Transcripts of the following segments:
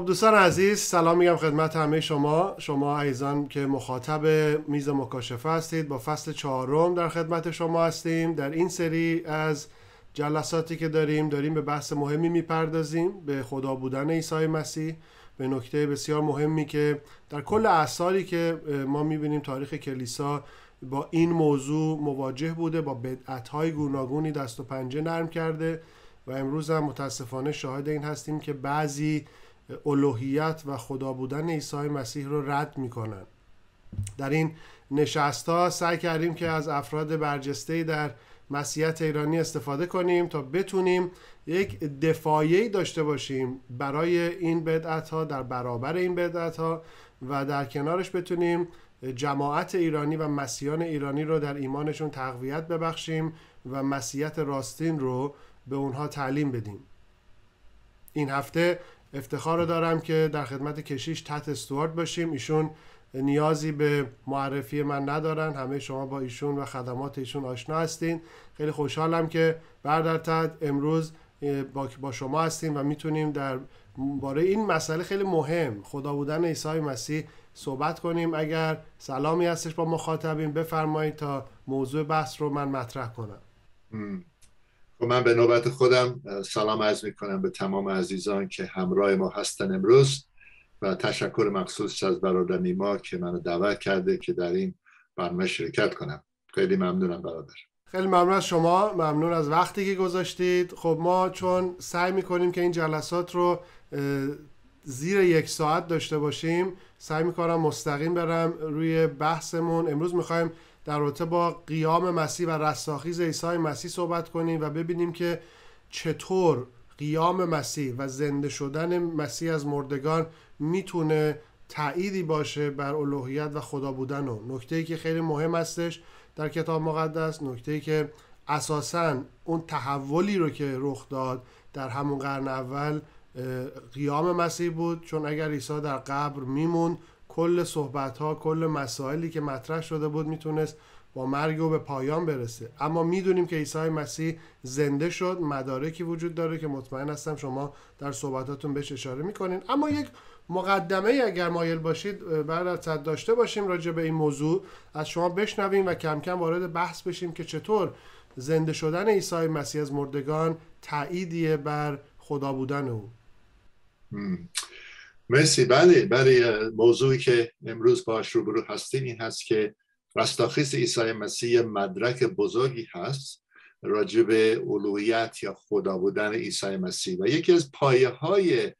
خب دوستان عزیز، سلام میگم خدمت همه شما ایزان که مخاطب میز مکاشفه هستید. با فصل 4 در خدمت شما هستیم. در این سری از جلساتی که داریم به بحث مهمی میپردازیم، به خدا بودن عیسی مسیح، به نکته بسیار مهمی که در کل اثاری که ما میبینیم تاریخ کلیسا با این موضوع مواجه بوده، با بدعت‌های گوناگونی دست و پنجه نرم کرده و امروز هم متاسفانه شاهد این هستیم که بعضی الوهیت و خدا بودن عیسی مسیح رو رد میکنن. در این نشست‌ها سعی کردیم که از افراد برجسته در مسیحیت ایرانی استفاده کنیم تا بتونیم یک دفاعی داشته باشیم برای این بدعت‌ها، در برابر این بدعت‌ها، و در کنارش بتونیم جماعت ایرانی و مسیحیان ایرانی رو در ایمانشون تقویت ببخشیم و مسیحیت راستین رو به اونها تعلیم بدیم. این هفته افتخار دارم که در خدمت کشیش تد استوارت باشیم. ایشون نیازی به معرفی من ندارن، همه شما با ایشون و خدمات ایشون آشنا هستین. خیلی خوشحالم که برادر تد امروز با شما هستیم و میتونیم در باره این مسئله خیلی مهم، خدا بودن عیسی مسیح، صحبت کنیم. اگر سلامی هستش با مخاطبین بفرمایید تا موضوع بحث رو من مطرح کنم. خب من به نوبت خودم سلام عرض میکنم به تمام عزیزان که همراه ما هستن امروز و تشکر مخصوص از برادر نیما که منو دعوت کرده که در این برنامه شرکت کنم. خیلی ممنونم برادر. خیلی ممنون از شما، ممنون از وقتی که گذاشتید. خب ما چون سعی میکنیم که این جلسات رو زیر 1 ساعت داشته باشیم، سعی میکنم مستقیم برم روی بحثمون. امروز میخوایم در رابطه با قیام مسیح و رستاخیز عیسی مسیح صحبت کنیم و ببینیم که چطور قیام مسیح و زنده شدن مسیح از مردگان میتونه تأییدی باشه بر الوهیت و خدا بودن. و نکته‌ای که خیلی مهم هستش در کتاب مقدس، نکته‌ای که اساساً اون تحولی رو که رخ داد در همون قرن اول قیام مسیح بود، چون اگر عیسی در قبر میموند کل صحبت‌ها، کل مسائلی که مطرح شده بود میتونست با مرگ او به پایان برسه. اما میدونیم که عیسی مسیح زنده شد، مدارکی وجود داره که مطمئن هستم شما در صحبتاتون بهش اشاره میکنین. اما یک مقدمه اگر مایل باشید براتون داشته باشیم راجع به این موضوع، از شما بشنویم و کم کم وارد بحث بشیم که چطور زنده شدن عیسی مسیح از مردگان تأییدیه بر خدا بودن او. مرسی. بله، برای موضوعی که امروز باهاش روبرو هستیم این هست که رستاخیز عیسی مسیح مدرک بزرگی هست راجع به الوهیت یا خدا بودن عیسی مسیح و یکی از پایه‌های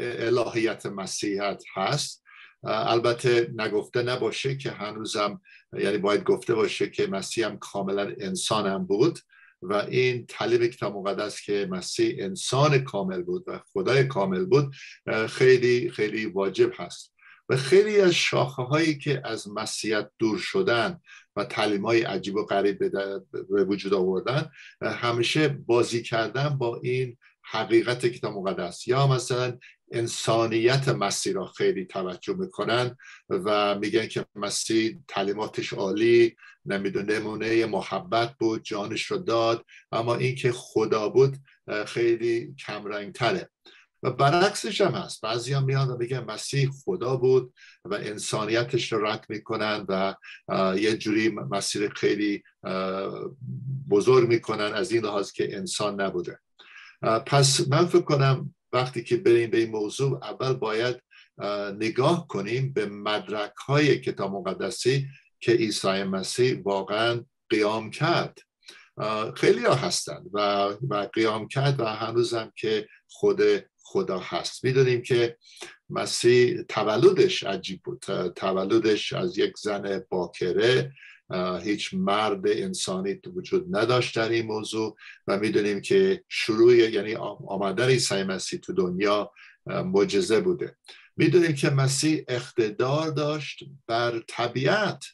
الوهیت مسیحیت هست. البته نگفته نباشه که هنوزم، یعنی باید گفته باشه که مسیح هم کاملا انسان هم بود و این تعلیم کتاب مقدس که مسیح انسان کامل بود و خدای کامل بود خیلی خیلی واجب هست و خیلی از شاخه هایی که از مسیحیت دور شدن و تعلیم های عجیب و غریب به وجود آوردن همیشه بازی کردن با این حقیقت کتاب مقدس، یا مثلا انسانیت مسیح را خیلی توجه میکنن و میگن که مسیح تعلیماتش عالی، نمونه محبت بود، جانش رو داد، اما این که خدا بود خیلی کم رنگ تره. و برعکسش هم هست، بعضی هم میان و میگن مسیح خدا بود و انسانیتش رو رد میکنن و یه جوری مسیح خیلی بزرگ میکنن از این لحاظ که انسان نبوده. پس من فکر کنم وقتی که بریم به این موضوع اول باید نگاه کنیم به مدرک های کتاب مقدسی که عیسی مسیح واقعا قیام کرد. خیلی ها هستند و قیام کرد و هنوزم که خود خدا هست. میدونیم که مسیح تولدش عجیب بود، تولدش از یک زن باکره، هیچ مرد انسانی وجود نداشت در این موضوع و میدونیم که شروع، یعنی آمدن عیسی مسیح تو دنیا معجزه بوده. میدونیم که مسیح اقتدار داشت بر طبیعت،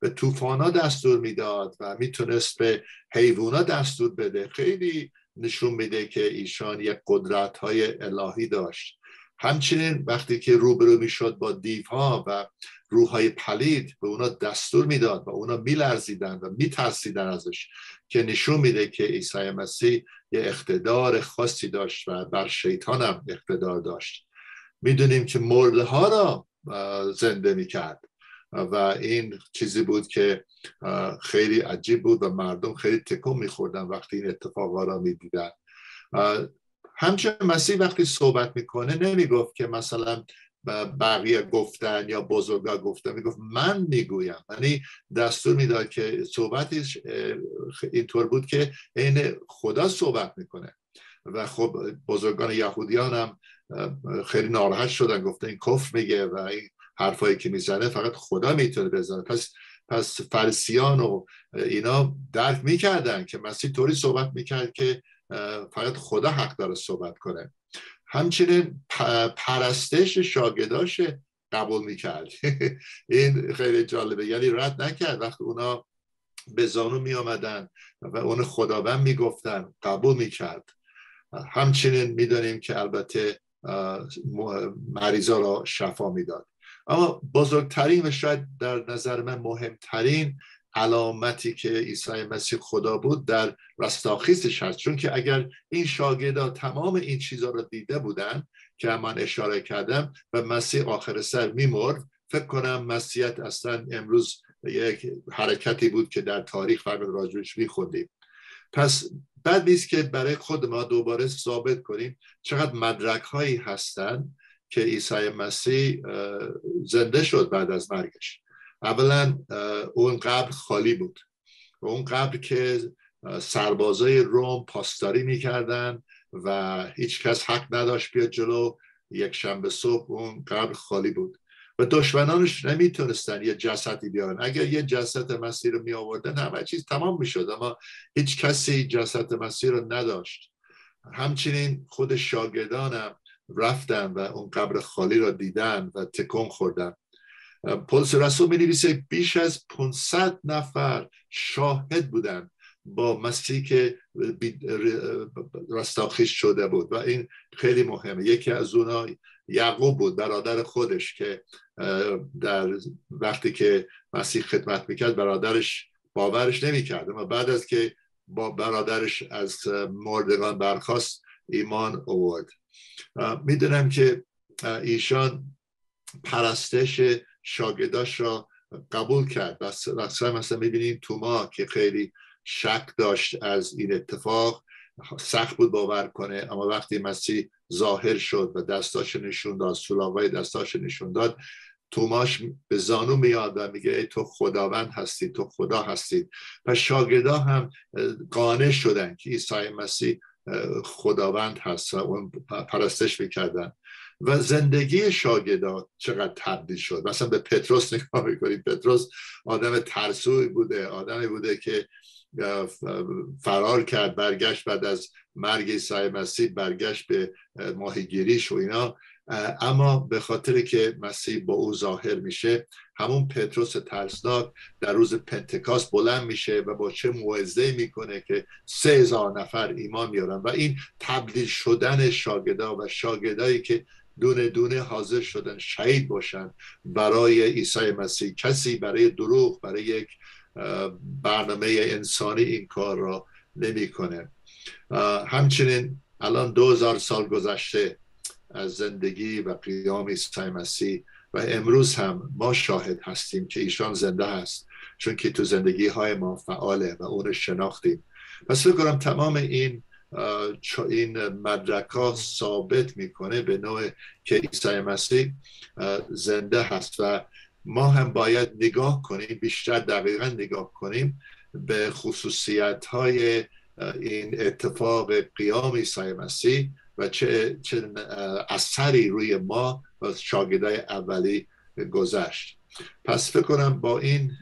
به طوفانا دستور میداد و میتونست به حیوانا دستور بده. خیلی نشون میده که ایشان یک قدرت های الهی داشت. همچنین وقتی که روبرو میشد با دیوها و روحهای پلید به اونا دستور میداد و اونا میلرزیدن و میترسیدن ازش، که نشون میده که عیسی مسیح یه اقتدار خاصی داشت و بر شیطان هم اقتدار داشت. میدونیم که مرده ها را زنده میکرد و این چیزی بود که خیلی عجیب بود و مردم خیلی تکون میخوردن وقتی این اتفاقا را میدیدن. همچنین مسیح وقتی صحبت میکنه نمیگفت که مثلا بقیه گفتن یا بزرگا گفتن، میگفت من میگویم، یعنی دستور میداد که صحبتش اینطور بود که عین خدا صحبت میکنه. و خب بزرگان یهودیان هم خیلی ناراحت شدن، گفتن این کفر میگه و این حرفایی که میزنه فقط خدا میتونه بزنه. پس فریسیان و اینا درک میکردن که مسیح طوری صحبت میکرد که فقط خدا حق داره صحبت کنه. همچنین پرستش شاگرداش قبول میکرد. این خیلی جالبه، یعنی رد نکرد. وقتی اونا به زانو میامدن و اون خداوند میگفتن قبول میکرد. همچنین میدونیم که البته مریضا را شفا میداد. اما بزرگترین و شاید در نظر من مهمترین علامتی که عیسی مسیح خدا بود در رستاخیزش هست، چون که اگر این شاگردا تمام این چیزا رو دیده بودن که من اشاره کردم و مسیح آخر سر میمرد، فکر کنم مسیحیت اصلا امروز یک حرکتی بود که در تاریخ فقط راجعش میخوندیم. پس بعد نیست که برای خود ما دوباره ثابت کنیم چقدر مدرک هایی هستن که عیسی مسیح زنده شد بعد از مرگش. اولا اون قبر خالی بود، اون قبر که سربازای روم پاسداری میکردن و هیچ کس حق نداشت بیاد جلو. یک شنبه صبح اون قبر خالی بود و دشمنانش نمیتونستن یه جسدی بیارن. اگر یه جسد مسیح رو می آوردن همه چیز تمام میشد، اما هیچ کسی جسد مسیح رو نداشت. همچنین خود شاگردانم رفتن و اون قبر خالی رو دیدن و تکون خوردن. پولس رسول می‌نویسه بیش از 500 نفر شاهد بودند با مسیح که رستاخیز شده بود و این خیلی مهمه. یکی از اونا یعقوب بود، برادر خودش، که در وقتی که مسیح خدمت میکرد برادرش باورش نمیکرد، اما بعد از که با برادرش از مردگان برخاست ایمان آورد. میدونم که ایشان پرستش شاگرداش را قبول کرد. اصلا مثلا میبینیم توما که خیلی شک داشت از این اتفاق، سخت بود باور کنه، اما وقتی مسیح ظاهر شد و دستاش نشون داد، سلاوای دستاش نشون داد، توماش به زانو میاد و میگه ای تو خداوند هستی، تو خدا هستی. پس شاگردا هم قانع شدن که عیسی مسیح خداوند هست و اون پرستش میکردن. و زندگی شاگردان چقدر تبدیل شد. مثلا به پتروس نگاه میکنیم، پتروس آدم ترسوی بوده، آدمی بوده که فرار کرد، برگشت بعد از مرگ عیسی مسیح، برگشت به ماهیگیریش و اینا، اما به خاطر که مسیح با او ظاهر میشه، همون پتروس ترسناک در روز پنتکاست بلند میشه و با چه موعظه‌ای میکنه که 3000 نفر ایمان میارن. و این تبدیل شدن شاگردان و شاگردایی که دونه دونه حاضر شدن شهید باشن برای عیسی مسیح. کسی برای دروغ، برای یک برنامه انسانی این کار را نمی کنه. همچنین الان 2000 سال گذشته از زندگی و قیام عیسی مسیح و امروز هم ما شاهد هستیم که ایشان زنده هست، چون که تو زندگی های ما فعاله و اون رو شناختیم. پس فکر کنم تمام این مدرک ها ثابت میکنه به نوع که عیسی مسیح زنده هست و ما هم باید نگاه کنیم، بیشتر دقیقا نگاه کنیم به خصوصیت های این اتفاق قیام عیسی مسیح و چه اثری روی ما و شاگردای اولی گذشت. پس فکر کنم با این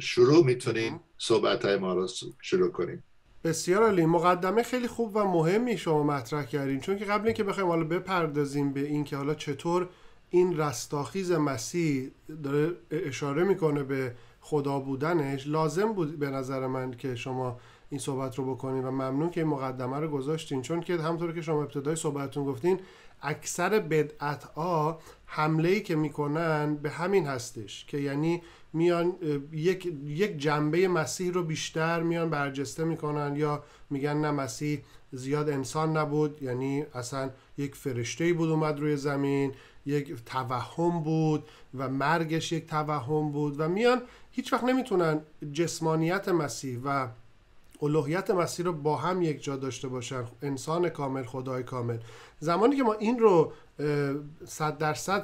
شروع میتونیم صحبت های ما رو شروع کنیم. بسیار عالی، مقدمه خیلی خوب و مهمی شما مطرح کردین، چون که قبل اینکه بخوایم حالا بپردازیم به این که حالا چطور این رستاخیز مسیح داره اشاره میکنه به خدا بودنش، لازم بود به نظر من که شما این صحبت رو بکنیم و ممنون که این مقدمه رو گذاشتین، چون که همونطور که شما ابتدای صحبتتون گفتین اکثر بدعت‌ها حمله‌ای که میکنن به همین هستش که یعنی میان یک جنبه مسیح رو بیشتر میان برجسته میکنن یا میگن نه مسیح زیاد انسان نبود، یعنی اصلا یک فرشته‌ای بود اومد روی زمین، یک توهم بود و مرگش یک توهم بود و میان هیچ وقت نمیتونن جسمانیت مسیح و الوهیت مسیح رو با هم یک جا داشته باشن، انسان کامل، خدای کامل. زمانی که ما این رو 100%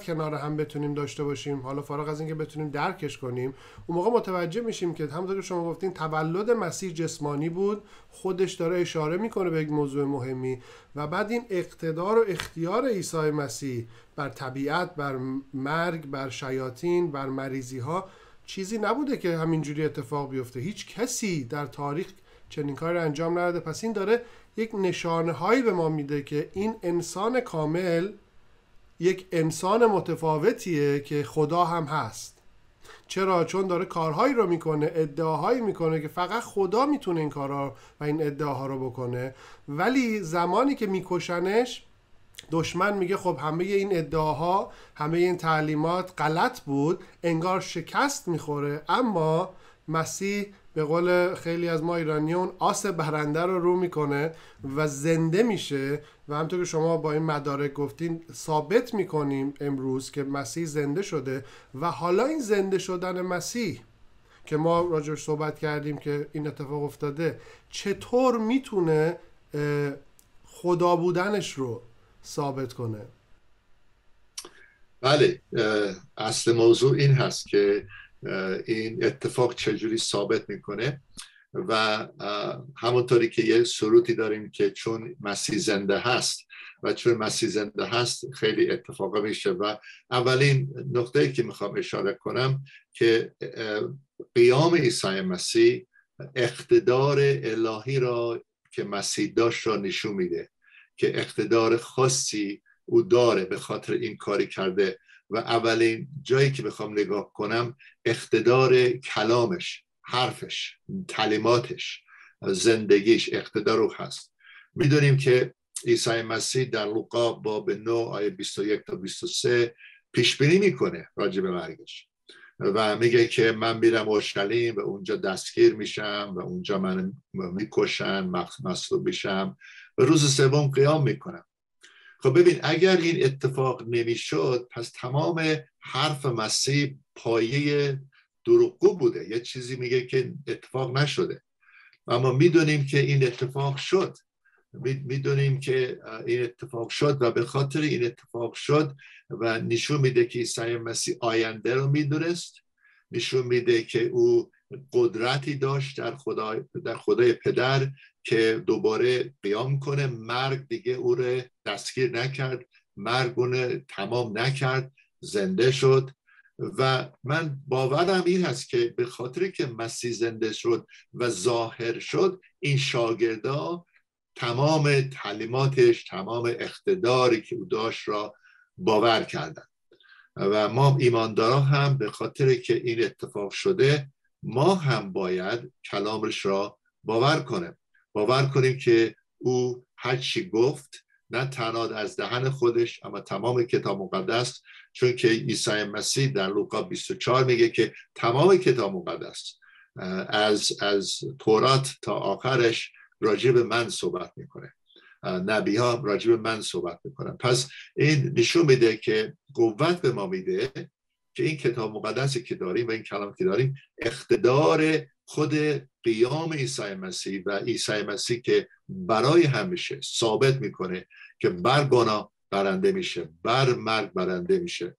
کنار هم بتونیم داشته باشیم، حالا فارغ از اینکه بتونیم درکش کنیم، اون موقع متوجه میشیم که همونطور که شما گفتین تولد مسیح جسمانی بود، خودش داره اشاره میکنه به یک موضوع مهمی و بعد این اقتدار و اختیار عیسی مسیح بر طبیعت، بر مرگ، بر شیاطین، بر مریضی ها چیزی نبوده که همینجوری اتفاق بیفته. هیچ کسی در تاریخ چنین کاری انجام نداده. پس این داره یک نشانه هایی به ما میده که این انسان کامل یک انسان متفاوتیه که خدا هم هست. چرا؟ چون داره کارهایی رو میکنه، ادعاهایی میکنه که فقط خدا میتونه این کارها و این ادعاها رو بکنه، ولی زمانی که میکشنش دشمن میگه خب همه این ادعاها، همه این تعلیمات غلط بود، انگار شکست میخوره. اما مسیح به قول خیلی از ما ایرانیون آس برنده رو میکنه و زنده میشه و همونطور که شما با این مدارک گفتین ثابت میکنیم امروز که مسیح زنده شده و حالا این زنده شدن مسیح که ما راجعش صحبت کردیم که این اتفاق افتاده چطور میتونه خدا بودنش رو ثابت کنه. بله، اصل موضوع این هست که این اتفاق چجوری ثابت میکنه و همونطوری که یه سروتی داریم که چون مسیح زنده هست و چون مسیح زنده هست خیلی اتفاقا میشه و اولین نقطه‌ای که میخوام اشاره کنم که قیام عیسی مسیح اقتدار الهی را که مسیح داشت را نشون میده که اقتدار خاصی او داره به خاطر این کاری کرده و اولین جایی که بخوام نگاه کنم اقتدار کلامش، حرفش، تعلیماتش، زندگیش، اقتدار او هست. میدونیم که عیسی مسیح در لوقا باب 9 آیه 21 تا 23 پیش بینی میکنه راجع به مرگش و میگه که من میرم اورشلیم و اونجا دستگیر میشم و اونجا من میکشن، مصلوب میشم و روز سوم قیام میکنم. خب ببین، اگر این اتفاق نمیشد پس تمام حرف مسیح پایه دروغگو بوده، یه چیزی میگه که اتفاق نشده. اما میدونیم که این اتفاق شد، میدونیم که این اتفاق شد و به خاطر این اتفاق شد و نشون میده که عیسی مسیح آینده رو میدونست، نشون میده که او قدرتی داشت در خدای پدر که دوباره قیام کنه. مرگ دیگه او رو دستگیر نکرد، مرگ او رو تمام نکرد، زنده شد و من باورم این هست که به خاطر که مسیح زنده شد و ظاهر شد این شاگردا تمام تعلیماتش، تمام اقتداری که او داشت را باور کردند و ما ایماندارا هم به خاطر که این اتفاق شده ما هم باید کلامش را باور کنیم که او هر چی گفت نه تنها از دهن خودش اما تمام کتاب مقدس، چون که عیسی مسیح در لوقا 24 میگه که تمام کتاب مقدس از تورات تا آخرش راجع به من صحبت میکنه، نبی ها راجع به من صحبت میکنن. پس این نشون میده که قوت به ما میده که این کتاب مقدسی که داریم و این کلام که داریم اقتدار خود قیام عیسی مسیح و عیسی مسیح که برای همیشه ثابت میکنه که بر گناه برنده میشه، بر مرگ برنده میشه.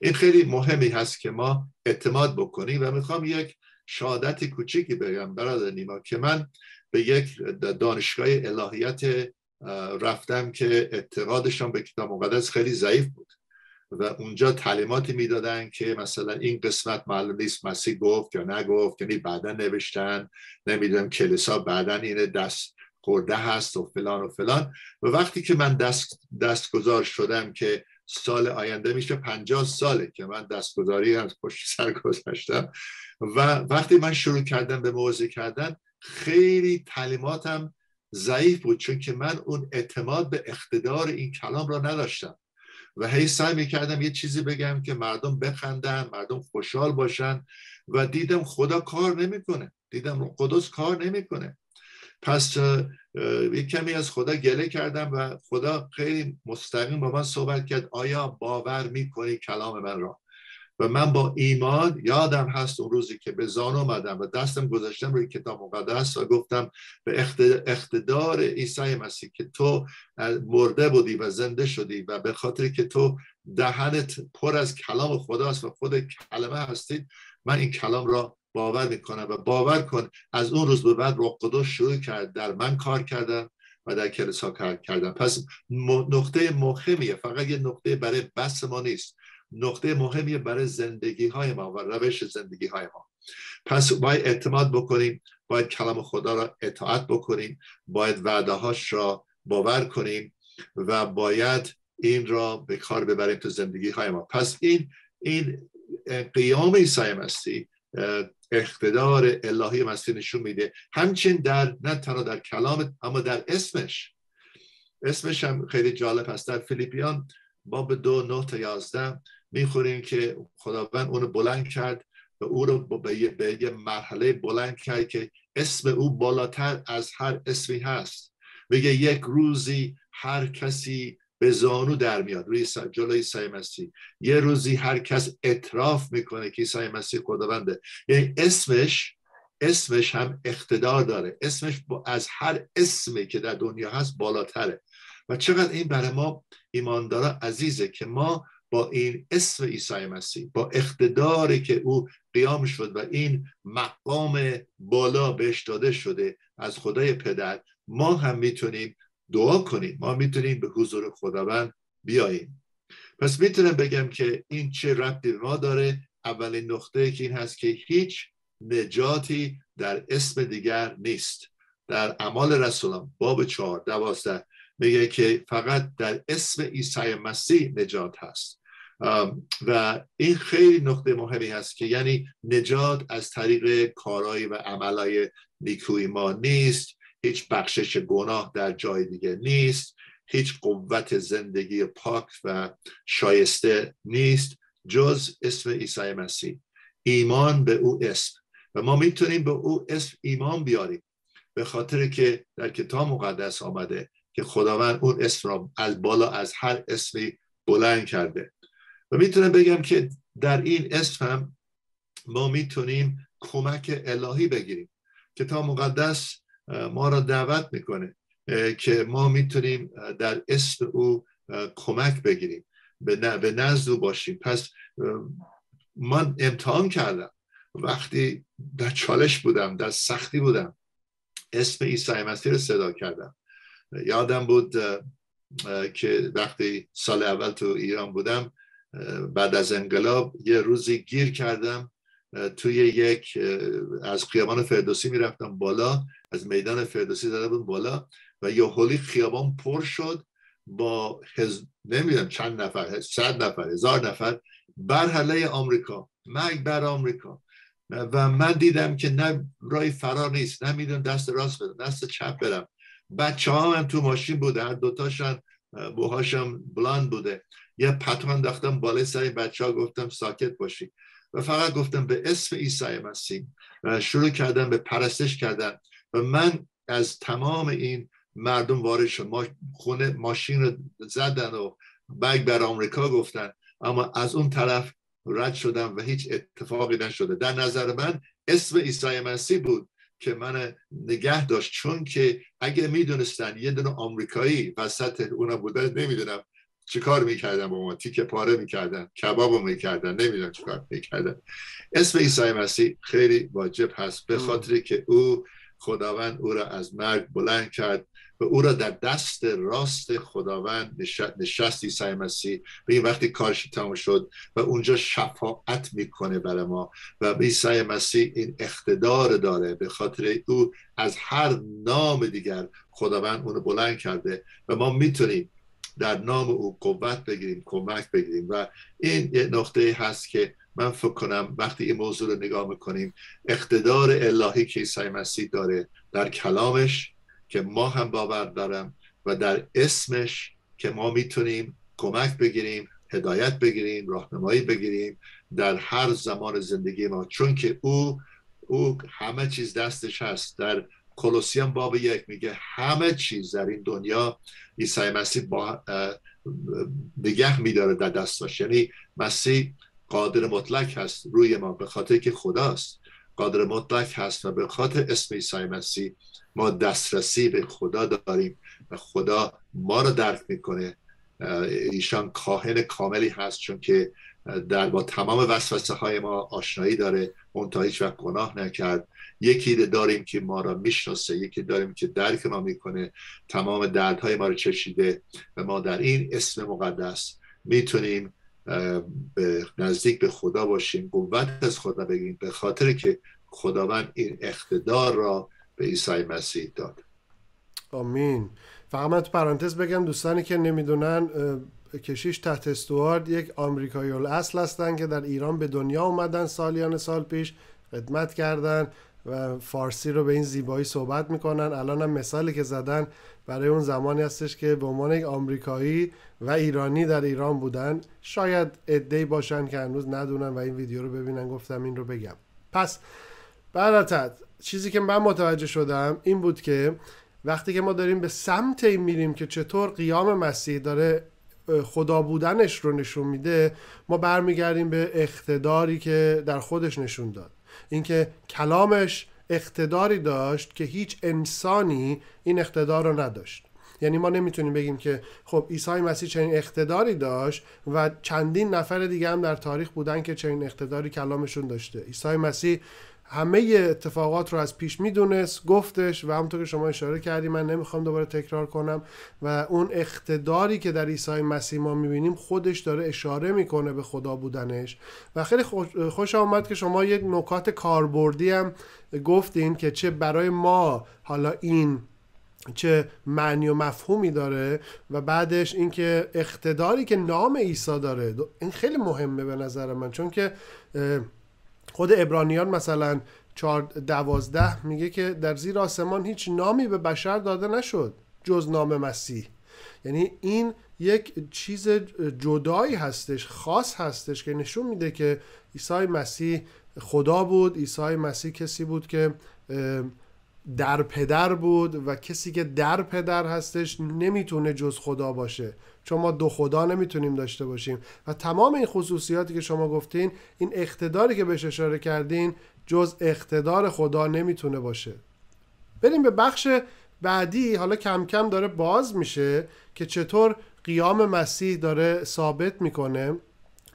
این خیلی مهمی هست که ما اعتماد بکنیم و میخوام یک شهادت کوچیکی بگم برادر نیما که من به یک دانشگاه الهیات رفتم که اعتقادشان به کتاب مقدس خیلی ضعیف بود و اونجا تعلیماتی میدادن که مثلا این قسمت معلوم نیست مسیح گفت یا نگفت، یعنی بعدا نوشتن، نمیدونم کلیسا بعدا این دست خورده هست و فلان و فلان. و وقتی که من دستگذار شدم که سال آینده میشه 50 ساله که من دستگذاری از پشت سر گذاشتم و وقتی من شروع کردم به موعظه کردن خیلی تعلیماتم ضعیف بود، چون که من اون اعتماد به اقتدار این کلام را نداشتم و هی سعی میکردم یه چیزی بگم که مردم بخندن، مردم خوشحال باشن، و دیدم خدا کار نمیکنه، دیدم روح قدس کار نمیکنه. پس یه کمی از خدا گله کردم و خدا خیلی مستقیم با من صحبت کرد، آیا باور میکنی کلام من را؟ و من با ایمان، یادم هست اون روزی که به زان اومدم و دستم گذاشتم روی کتاب مقدس و گفتم به اقتدار عیسی مسیح که تو مرده بودی و زنده شدی و به خاطر که تو دهنت پر از کلام خداست و خود کلمه هستید، من این کلام را باور میکنم. و باور کن، از اون روز به بعد روح قدس شروع کرد در من کار کردن و در کلیسا کار کردن. پس نقطه مهمیه، فقط یه نقطه برای بس ما نیست، نقطه مهمیه برای زندگی های ما و روش زندگی های ما. پس باید اعتماد بکنیم، باید کلام خدا را اطاعت بکنیم، باید وعده هاش را باور کنیم و باید این را به کار ببریم تو زندگی های ما. پس این قیام عیسی مسیح، اقتدار الهی مسیح نشون میده. همچنین نه تنها در کلام، اما در اسمش هم خیلی جالب هست. در فیلیپیان باب 2:9-11 میخوریم که خداوند اونو بلند کرد و او رو به یه مرحله بلند کرد که اسم او بالاتر از هر اسمی هست. میگه یک روزی هر کسی به زانو در میاد جلوی عیسی مسیح، یه روزی هر کس اعتراف میکنه که عیسی مسیح خداونده. یعنی اسمش هم اقتدار داره، اسمش از هر اسمی که در دنیا هست بالاتره. و چقدر این برای ما ایماندارا عزیزه که ما با این اسم عیسی مسیح، با اقتداری که او قیام شد و این مقام بالا بهش داده شده از خدای پدر، ما هم میتونیم دعا کنیم، ما میتونیم به حضور خداوند بیاییم. پس میتونم بگم که این چه ربطی ما داره؟ اولین نقطه که این هست که هیچ نجاتی در اسم دیگر نیست. در اعمال رسولان باب 4:12 میگه که فقط در اسم عیسی مسیح نجات هست. و این خیلی نقطه مهمی هست که یعنی نجات از طریق کارایی و عملای نیکوی ما نیست، هیچ بخشش گناه در جای دیگه نیست، هیچ قوت زندگی پاک و شایسته نیست جز اسم عیسی مسیح، ایمان به او اسم. و ما میتونیم به او اسم ایمان بیاریم به خاطر که در کتاب مقدس آمده که خداوند اون اسم را از بالا از هر اسمی بلند کرده. و میتونم بگم که در این اسم هم ما میتونیم کمک الهی بگیریم. کتاب مقدس ما را دعوت میکنه که ما میتونیم در اسم او کمک بگیریم، به نزد او باشیم. پس من امتحان کردم وقتی در چالش بودم، در سختی بودم، اسم عیسی مسیح را صدا کردم. یادم بود که وقتی سال اول تو ایران بودم بعد از انقلاب، یه روزی گیر کردم توی یک از خیابان فردوسی میرفتم بالا، از میدان فردوسی زده بود بالا و یه حالی خیابان پر شد با نمیدونم چند نفر، 100 نفر، 1000 نفر، برهله آمریکا، مرگ بر آمریکا. و من دیدم که نه رای فرار نیست، نه میدونم دست راست بدم دست چپ برم. بچه ها هم تو ماشین بوده، هر دوتاشن موهاشم بلند بوده. یه پتو انداختم بالای سر بچه ها، گفتم ساکت باشی و فقط گفتم به اسم عیسی مسیح، شروع کردم به پرستش کردن. و من از تمام این مردم وارد شدم، خونه ماشین رو زدن و بگ بر آمریکا گفتن، اما از اون طرف رد شدم و هیچ اتفاقی نشده. در نظر من اسم عیسی مسیح بود که من نگه داشت، چون که اگه میدونستن یه دونه آمریکایی وسط اونا بوده، نمیدونم چه کار میکردن با ما، تیکه پاره میکردن، کباب میکردن، نمیدونم چه کار میکردن. اسم عیسی مسیح خیلی واجب هست به خاطر که او خداوند او را از مرگ بلند کرد و او را در دست راست خداوند نشست عیسی مسیح. و این وقتی کارش تمام شد و اونجا شفاعت میکنه برای ما. و عیسی مسیح این اقتدار داره به خاطر او از هر نام دیگر خداوند اون را بلند کرده و ما میتونیم در نام او قوت بگیریم، کمک بگیریم. و این یه نقطه هست که من فکر کنم وقتی این موضوع رو نگاه میکنیم اقتدار الهی که عیسی مسیح داره در کلامش که ما هم باور دارم و در اسمش که ما میتونیم کمک بگیریم، هدایت بگیریم، راهنمایی بگیریم در هر زمان زندگی ما، چون که او همه چیز دستش هست. در کولوسیان باب 1 میگه همه چیز در این دنیا عیسی مسیح با نگه میداره در دستش، یعنی مسیح قادر مطلق هست روی ما به خاطر که خداست، قادر مطلق هست و به خاطر اسم عیسی مسیح ما دسترسی به خدا داریم و خدا ما رو درک میکنه. ایشان کاهن کاملی هست چون که در با تمام وسوسه های ما آشنایی داره، اون تا هیچ وقت گناه نکرد. یکی داریم که ما را میشناسه، یکی داریم که درک ما میکنه، تمام دردهای ما رو چشیده و ما در این اسم مقدس میتونیم نزدیک به خدا باشیم، قوت از خدا بگیریم به خاطر که خداوند این اقتدار را به عیسی مسیح داد. آمین. فقط من تو پرانتز بگم دوستانی که نمیدونن کشیش تد استوارت یک آمریکایی الاصل هستن که در ایران به دنیا اومدن، سالیان سال پیش خدمت کردن و فارسی رو به این زیبایی صحبت میکنن. الان هم مثالی که زدن برای اون زمانی هستش که به عنوان یک آمریکایی و ایرانی در ایران بودن. شاید عده‌ای باشن که هنوز ندونن و این ویدیو رو ببینن، گفتم این رو بگم. پس براتت چیزی که من متوجه شدم این بود که وقتی که ما داریم به سمت این میریم که چطور قیام مسیح داره خدا بودنش رو نشون میده، ما برمیگردیم به اقتداری که در خودش نشون داد. اینکه کلامش اقتداری داشت که هیچ انسانی این اقتدار رو نداشت. یعنی ما نمیتونیم بگیم که خب عیسی مسیح چنین اقتداری داشت و چندین نفر دیگه هم در تاریخ بودن که چنین اقتداری کلامشون داشته. عیسی مسیح همه اتفاقات رو از پیش میدونست، گفتش و همونطور که شما اشاره کردی من نمیخوام دوباره تکرار کنم و اون اقتداری که در عیسی مسیح ما میبینیم خودش داره اشاره میکنه به خدا بودنش. و خیلی خوش آمد که شما یک نکات کاربردی هم گفتین که چه برای ما حالا این چه معنی و مفهومی داره و بعدش اینکه اقتداری که نام عیسی داره این خیلی مهمه به نظر من، چون که خود عبرانیان مثلا 4:12 میگه که در زیر آسمان هیچ نامی به بشر داده نشد جز نام مسیح. یعنی این یک چیز جدایی هستش، خاص هستش که نشون میده که عیسی مسیح خدا بود، عیسی مسیح کسی بود که در پدر بود و کسی که در پدر هستش نمیتونه جز خدا باشه، چون ما دو خدا نمیتونیم داشته باشیم. و تمام این خصوصیاتی که شما گفتین، این اقتداری که بهش اشاره کردین جز اقتدار خدا نمیتونه باشه. بریم به بخش بعدی، حالا کم کم داره باز میشه که چطور قیام مسیح داره ثابت میکنه.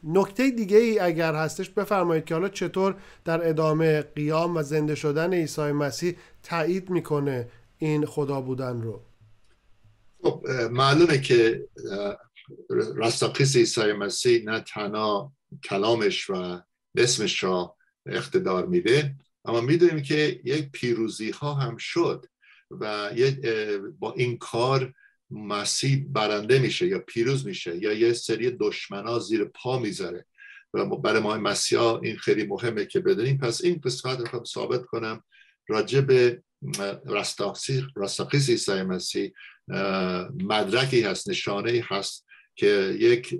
نکته دیگه ای اگر هستش بفرمایید که حالا چطور در ادامه قیام و زنده شدن عیسی مسیح تایید میکنه این خدا بودن رو. خب معلومه که رستاخیز عیسی مسیح نه تنها کلامش و اسمش را اقتدار میده، اما میدونیم که یک پیروزی ها هم شد و با این کار مسیح برنده میشه یا پیروز میشه یا یه سری دشمنا زیر پا میذاره و برای ما مسیح این خیلی مهمه که بدونیم. پس این قسمت رو هم ثابت کنم راجع به رستاخیز عیسی مسیح مدرکی هست، نشانه‌ای هست که یک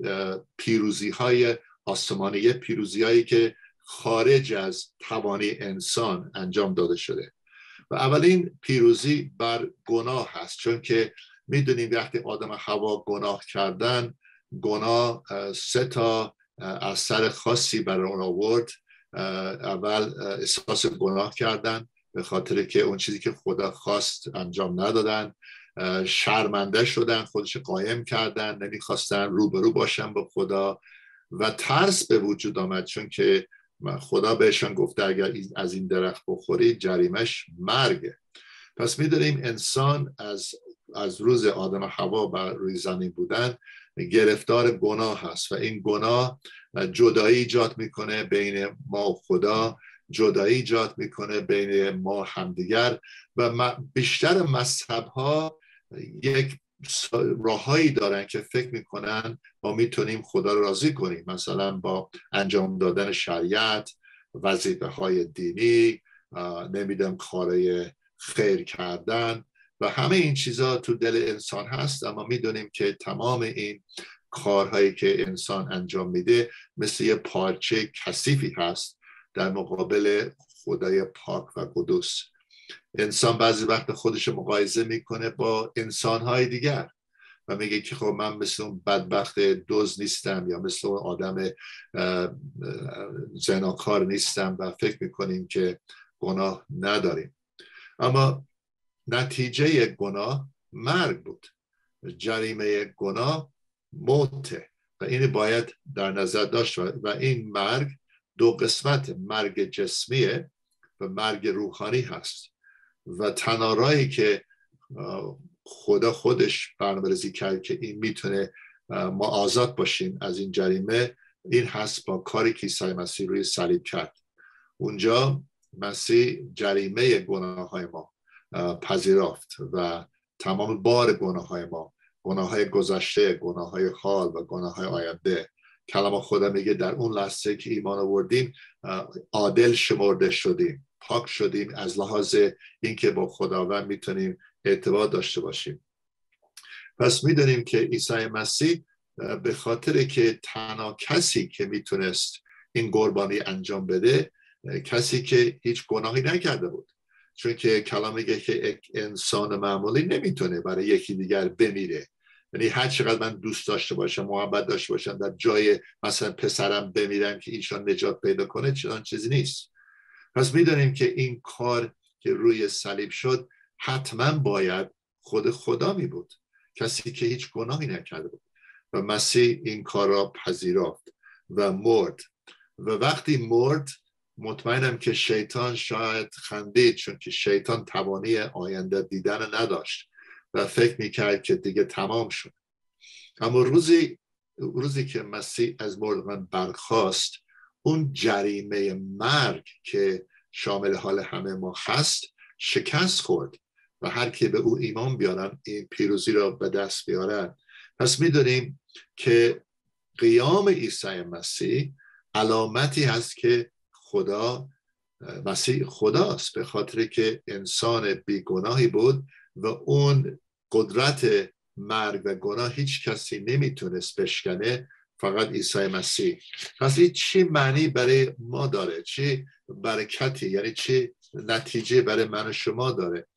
پیروزی های آسمانی، پیروزی هایی که خارج از توانی انسان انجام داده شده و اولین پیروزی بر گناه هست، چون که میدونیم وقتی آدم و حوا گناه کردن، گناه سه تا اثر خاصی برای اون آورد. اول احساس گناه کردن به خاطر که اون چیزی که خدا خواست انجام ندادن، شرمنده شدن، خودش قایم کردن، نمیخواستن روبرو باشن با خدا و ترس به وجود آمد، چون که خدا بهشان گفته اگر از این درخت بخوری جریمش مرگه. پس میدونیم انسان از روز آدم و حوا بر روی زمین بودن گرفتار گناه هست و این گناه جدایی ایجاد میکنه بین ما و خدا، جدایی ایجاد میکنه بین ما همدیگر و بیشتر مذهب ها یک راههایی دارن که فکر میکنن ما میتونیم خدا رو راضی کنیم، مثلا با انجام دادن شریعت، وظیفه‌های دینی، نمیدونم کارهای خیر کردن و همه این چیزا تو دل انسان هست، اما میدونیم که تمام این کارهایی که انسان انجام میده مثل یه پارچه کثیفی هست در مقابل خدای پاک و قدوس. انسان بعضی وقت خودش مقایسه میکنه با انسانهای دیگر و میگه که خب من مثل اون بدبخت دزد نیستم یا مثل اون آدم زناکار نیستم و فکر میکنیم که گناه نداریم. اما نتیجه گناه مرگ بود، جریمه گناه موته و این باید در نظر داشت و این مرگ دو قسمت، مرگ جسمیه و مرگ روحانی هست و تنارایی که خدا خودش برنامه‌ریزی کرد که این میتونه ما آزاد باشیم از این جریمه، این هست با کاری که عیسی مسیح روی صلیب کرد. اونجا مسیح جریمه گناههای ما پذیرفت و تمام بار گناههای ما، گناههای گذشته، گناههای حال و گناههای آینده. کلام خدا میگه در اون لحظه که ایمان آوردیم عادل شمرده شدیم، پاک شدیم از لحاظ اینکه با خداوند میتونیم ارتباط داشته باشیم. پس میدونیم که عیسی مسیح به خاطر که تنها کسی که میتونست این قربانی انجام بده کسی که هیچ گناهی نکرده بود، چون که کلام میگه که انسان معمولی نمیتونه برای یکی دیگر بمیره. یعنی هر چقدر من دوست داشته باشم، محبت داشته باشم، در جای مثلا پسرم بمیرم که ایشان نجات پیدا کنه، چنان چیزی نیست. پس میدونیم که این کار که روی صلیب شد حتما باید خود خدا می بود، کسی که هیچ گناهی نکرده بود و مسیح این کار را پذیرفت و مرد. و وقتی مرد مطمئنم که شیطان شاید خندید، چون که شیطان توانی آینده دیدن نداشت و فکر میکرد که دیگه تمام شد. اما روزی که مسیح از مردگان برخاست، اون جریمه مرگ که شامل حال همه ما هست شکست خورد و هر که به او ایمان بیارن این پیروزی را به دست بیارن. پس میدونیم که قیام عیسی مسیح علامتی هست که خدا مسیح خداست، به خاطر که انسان بیگناهی بود و اون قدرت مرگ و گناه هیچ کسی نمیتونست بشکنه، فقط عیسی مسیح. پس این چی معنی برای ما داره؟ چی برکتی، یعنی چی نتیجه برای من و شما داره؟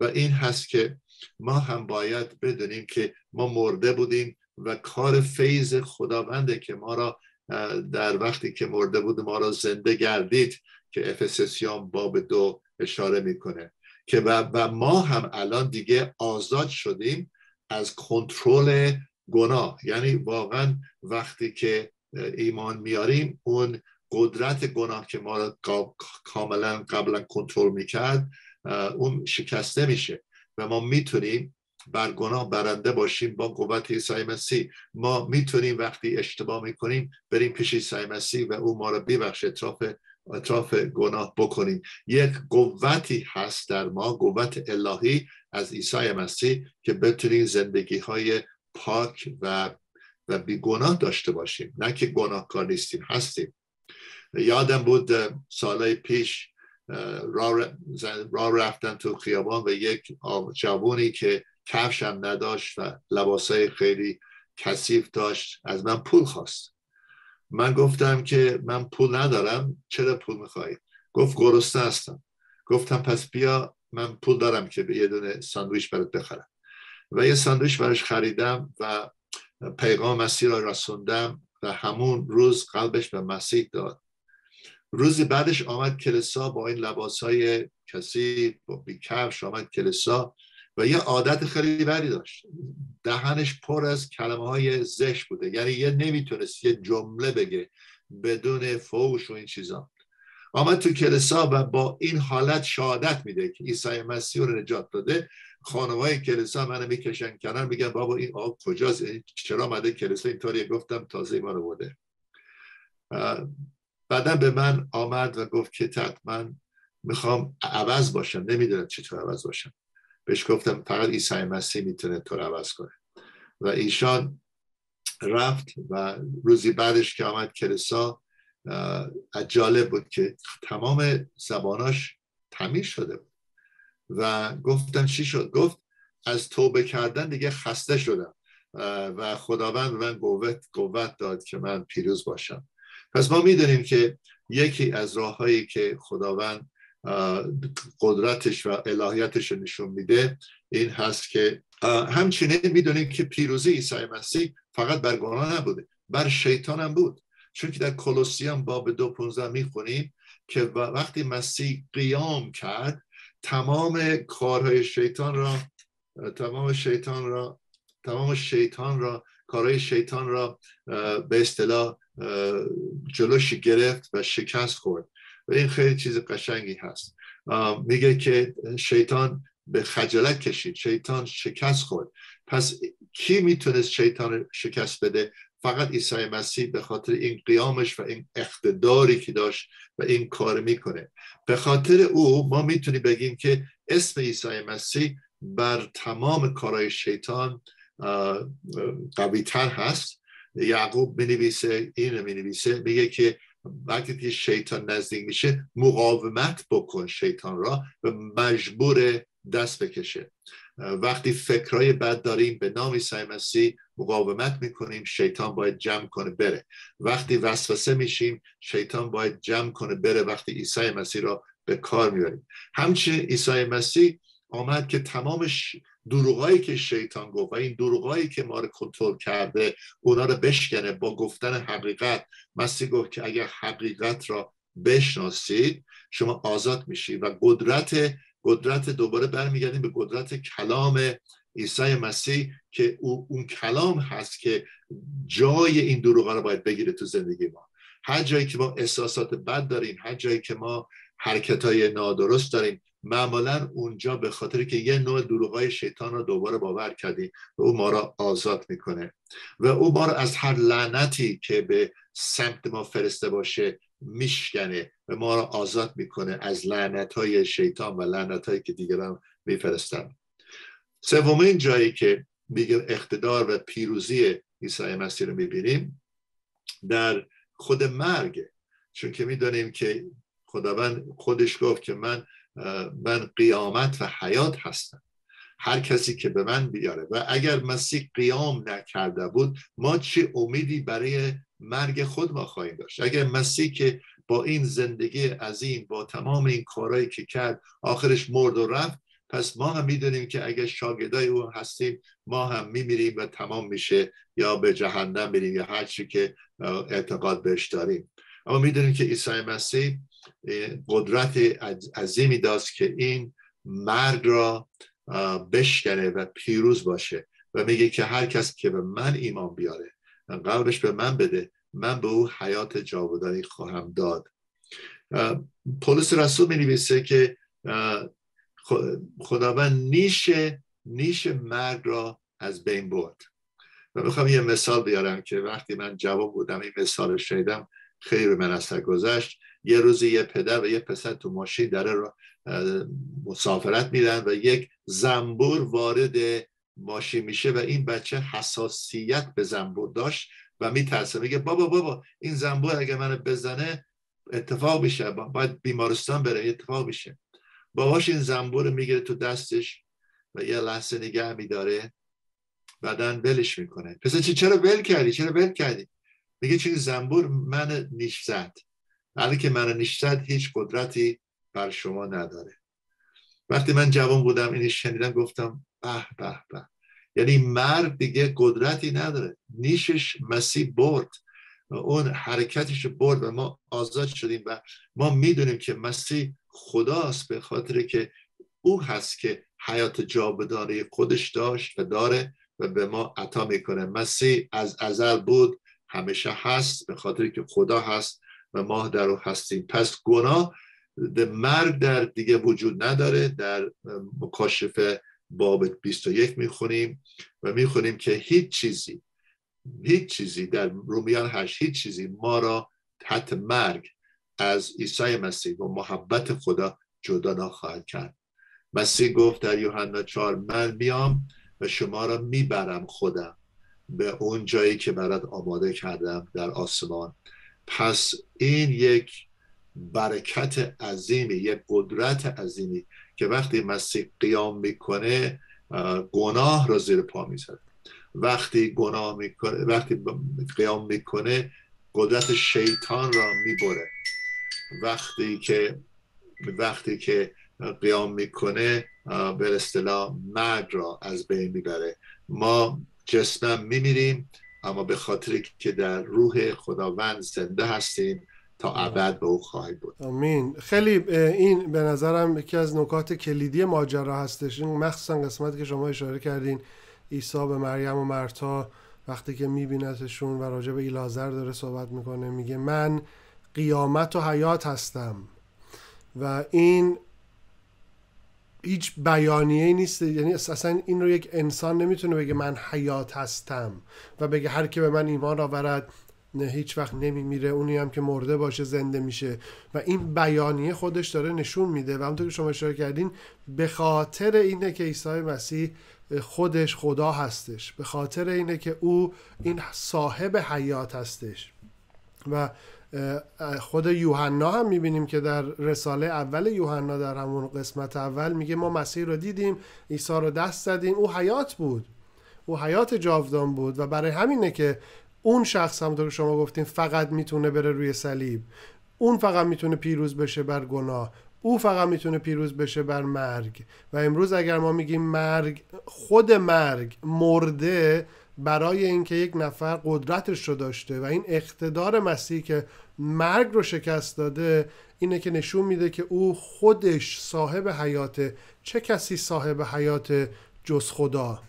و این هست که ما هم باید بدونیم که ما مرده بودیم و کار فیض خداونده که ما را در وقتی که مرده بود ما را زنده گردید که افسسیان باب 2 اشاره میکنه که و ما هم الان دیگه آزاد شدیم از کنترل گناه. یعنی واقعا وقتی که ایمان میاریم اون قدرت گناه که ما را کاملا قبلا کنترل میکرد اون شکسته میشه و ما میتونیم بر گناه برنده باشیم با قوت عیسی مسیح. ما میتونیم وقتی اشتباه میکنیم بریم پیش عیسی مسیح و او ما را ببخشه، اطراف گناه بکنیم. یک قوتی هست در ما، قوت الهی از عیسی مسیح که بتونیم زندگی های پاک و بیگناه داشته باشیم، نه که گناهکار نیستیم، هستیم. یادم بود سالهای پیش راه رفتن تو خیابان و یک جوانی که کفش هم نداشت و لباسای خیلی کثیف داشت از من پول خواست. من گفتم که من پول ندارم. چرا پول میخوایی؟ گفت گرسنه هستم. گفتم پس بیا من پول دارم که یه دونه ساندویچ برات بخرم و یه ساندویچ براش خریدم و پیغام مسیح را رسوندم و همون روز قلبش به مسیح داد. روزی بعدش آمد کلیسا با این لباسای کثیف و بی‌کفش آمد کلیسا و یه عادت خیلی بدی داشت، دهنش پر از کلمه‌های زشت بوده. یعنی یه نمیتونست یه جمله بگه بدون فحش و این چیزا. آمد تو کلیسا و با این حالت شهادت میده که عیسی مسیح رو نجات داده. خانم‌های کلیسا منو میکشن کنار، میگن بابا این آقا کجاست، چرا اومده کلیسا اینطوری؟ گفتم تازه ایمان آورده. بعدا به من آمد و گفت که تد من میخوام عوض باشم، نمیدونم چطور عوض باشم. بهش گفتم فقط عیسی مسیح میتونه تو رو عوض کنه. و ایشان رفت و روزی بعدش که آمد کلیسا، جالب بود که تمام زباناش تعمیر شده بود. و گفتم چی شد؟ گفت از توبه کردن دیگه خسته شدم و خداوند به من قوت داد که من پیروز باشم. پس ما میدونیم که یکی از راههایی که خداوند قدرتش و الهیتش رو نشون میده این هست که همچنین میدونیم که پیروزی عیسی مسیح فقط بر گناه نبوده، بر شیطان هم بود. چون که در کولوسیان باب 2:15 میخونیم که وقتی مسیح قیام کرد تمام کارهای شیطان را کارهای شیطان را به اصطلاح جلوش گرفت و شکست خورد. و این خیلی چیز قشنگی هست. میگه که شیطان به خجالت کشید، شیطان شکست خورد. پس کی میتونست شیطان رو شکست بده؟ فقط عیسی مسیح، به خاطر این قیامش و این اقتداری که داشت و این کار میکنه. به خاطر او ما میتونیم بگیم که اسم عیسی مسیح بر تمام کارهای شیطان قوی تر هست. یعقوب مینویسه، میگه که وقتی که شیطان نزدیک میشه مقاومت بکن شیطان را و مجبور دست بکشه. وقتی فکرای بد داریم به نام عیسی مسیح مقاومت میکنیم، شیطان باید جمع کنه بره. وقتی وسوسه میشیم شیطان باید جمع کنه بره. وقتی عیسی مسیح را به کار میبریم، همچنین عیسی مسیح آمد که تمام دروغایی که شیطان گفت و این دروغایی که ما رو کنترل کرده اونا رو بشکنه با گفتن حقیقت. مسیح گفت که اگر حقیقت را بشناسید شما آزاد میشید. و قدرت دوباره برمیگردیم به قدرت کلام عیسی مسیح که اون کلام هست که جای این دروغا رو باید بگیره تو زندگی ما. هر جایی که ما احساسات بد داریم، هر جایی که ما حرکت‌های نادرست داریم، معمولا اونجا به خاطر که یه نوع دروغای شیطان را دوباره باور کردیم و او ما را آزاد میکنه و او ما را از هر لعنتی که به سمت ما فرسته باشه میشکنه و ما را آزاد میکنه از لعنت‌های شیطان و لعنت‌هایی که دیگران میفرستن. سومین جایی که میگه اقتدار و پیروزی عیسی مسیح رو میبینیم در خود مرگ. چون که میدونیم که خداوند خودش گفت که من قیامت و حیات هستم، هر کسی که به من بیاره. و اگر مسیح قیام نکرده بود ما چه امیدی برای مرگ خود ما خواهیم داشت؟ اگر مسیح که با این زندگی عظیم با تمام این کارهایی که کرد آخرش مرد و رفت، پس ما هم میدونیم که اگر شاگردای او هستیم ما هم میمیریم و تمام میشه، یا به جهنم میریم یا هر چی که اعتقاد بهش داریم. اما میدونیم که عیسی مسیح قدرت عظیمی داشت که این مرگ را بشکنه و پیروز باشه. و میگه که هر کس که به من ایمان بیاره، قلبش به من بده، من به او حیات جاودانی خواهم داد. پولس رسول مینویسه که خداوند نیش مرگ را از بین برد. و میخوام یه مثال بیارم که وقتی من جوان بودم این مثال رو شنیدم خیلی به من اثر گذاشت. یه روزی یه پدر و یه پسر تو ماشین در مسافرت میرن و یک زنبور وارد ماشین میشه و این بچه حساسیت به زنبور داشت و میترسه، میگه بابا این زنبور اگه منو بزنه اتفاق میشه، باید بیمارستان بره، اتفاق میشه. باباش این زنبور میگیره تو دستش و یه لحظه نگه میداره، بعدن ولش میکنه. پسر چرا ول کردی؟ میگه چون زنبور من نیش زد، حالی که من نیشتد هیچ قدرتی بر شما نداره. وقتی من جوان بودم اینو شنیدم گفتم به به به، یعنی مرد دیگه قدرتی نداره، نیشش مسیح برد، اون حرکتش برد و ما آزاد شدیم. و ما میدونیم که مسیح خداست به خاطر که او هست که حیات جاودانی خودش داشت و داره و به ما عطا میکنه. مسیح از ازل بود، همیشه هست، به خاطر که خدا هست و ما در او هستیم. پس گناه مرگ در دیگه وجود نداره. در مکاشفه باب 21 میخونیم و میخونیم که هیچ چیزی در رومیان 8 هیچ چیزی ما را حتی مرگ از عیسی مسیح و محبت خدا جدا نخواهد کرد. مسیح گفت در یوحنا 4 من میام و شما را میبرم خودم به اون جایی که برات آماده کردم در آسمان. پس این یک برکت عظیمی، یک قدرت عظیمی که وقتی مسیح قیام میکنه گناه را زیر پا میذاره. وقتی قیام میکنه قدرت شیطان را میبره. وقتی که قیام میکنه به اصطلاح مرگ را از بین میبره. ما جسماً میمیریم اما به خاطر که در روح خداوند زنده هستیم تا ابد به او خواهیم بود. آمین. خیلی این به نظرم یکی از نکات کلیدی ماجرا هستش، مخصوصا قسمتی که شما اشاره کردین عیسی به مریم و مرتا وقتی که میبینتشون و راجع به ایلازر داره صحبت میکنه، میگه من قیامت و حیات هستم، و این هیچ بیانیه‌ای نیست، یعنی اصلا این رو یک انسان نمیتونه بگه من حیات هستم و بگه هر کی به من ایمان آورد نه هیچ وقت نمیمیره، اونی هم که مرده باشه زنده میشه، و این بیانیه خودش داره نشون میده. و همونطور که شما اشاره کردین به خاطر اینه که عیسی مسیح خودش خدا هستش، به خاطر اینه که او این صاحب حیات هستش. و خود یوحنا هم میبینیم که در رساله اول یوحنا در همون قسمت اول میگه ما مسیح رو دیدیم، عیسی رو دست زدیم، او حیات بود، او حیات جاودان بود، و برای همینه که اون شخص هم که شما گفتیم فقط میتونه بره روی صلیب، اون فقط میتونه پیروز بشه بر گناه، او فقط میتونه پیروز بشه بر مرگ. و امروز اگر ما میگیم مرگ، خود مرگ مرده برای اینکه یک نفر قدرتش رو داشته، و این اقتدار مسیح که مرگ رو شکست داده اینه که نشون میده که او خودش صاحب حیاته. چه کسی صاحب حیات جز خدا؟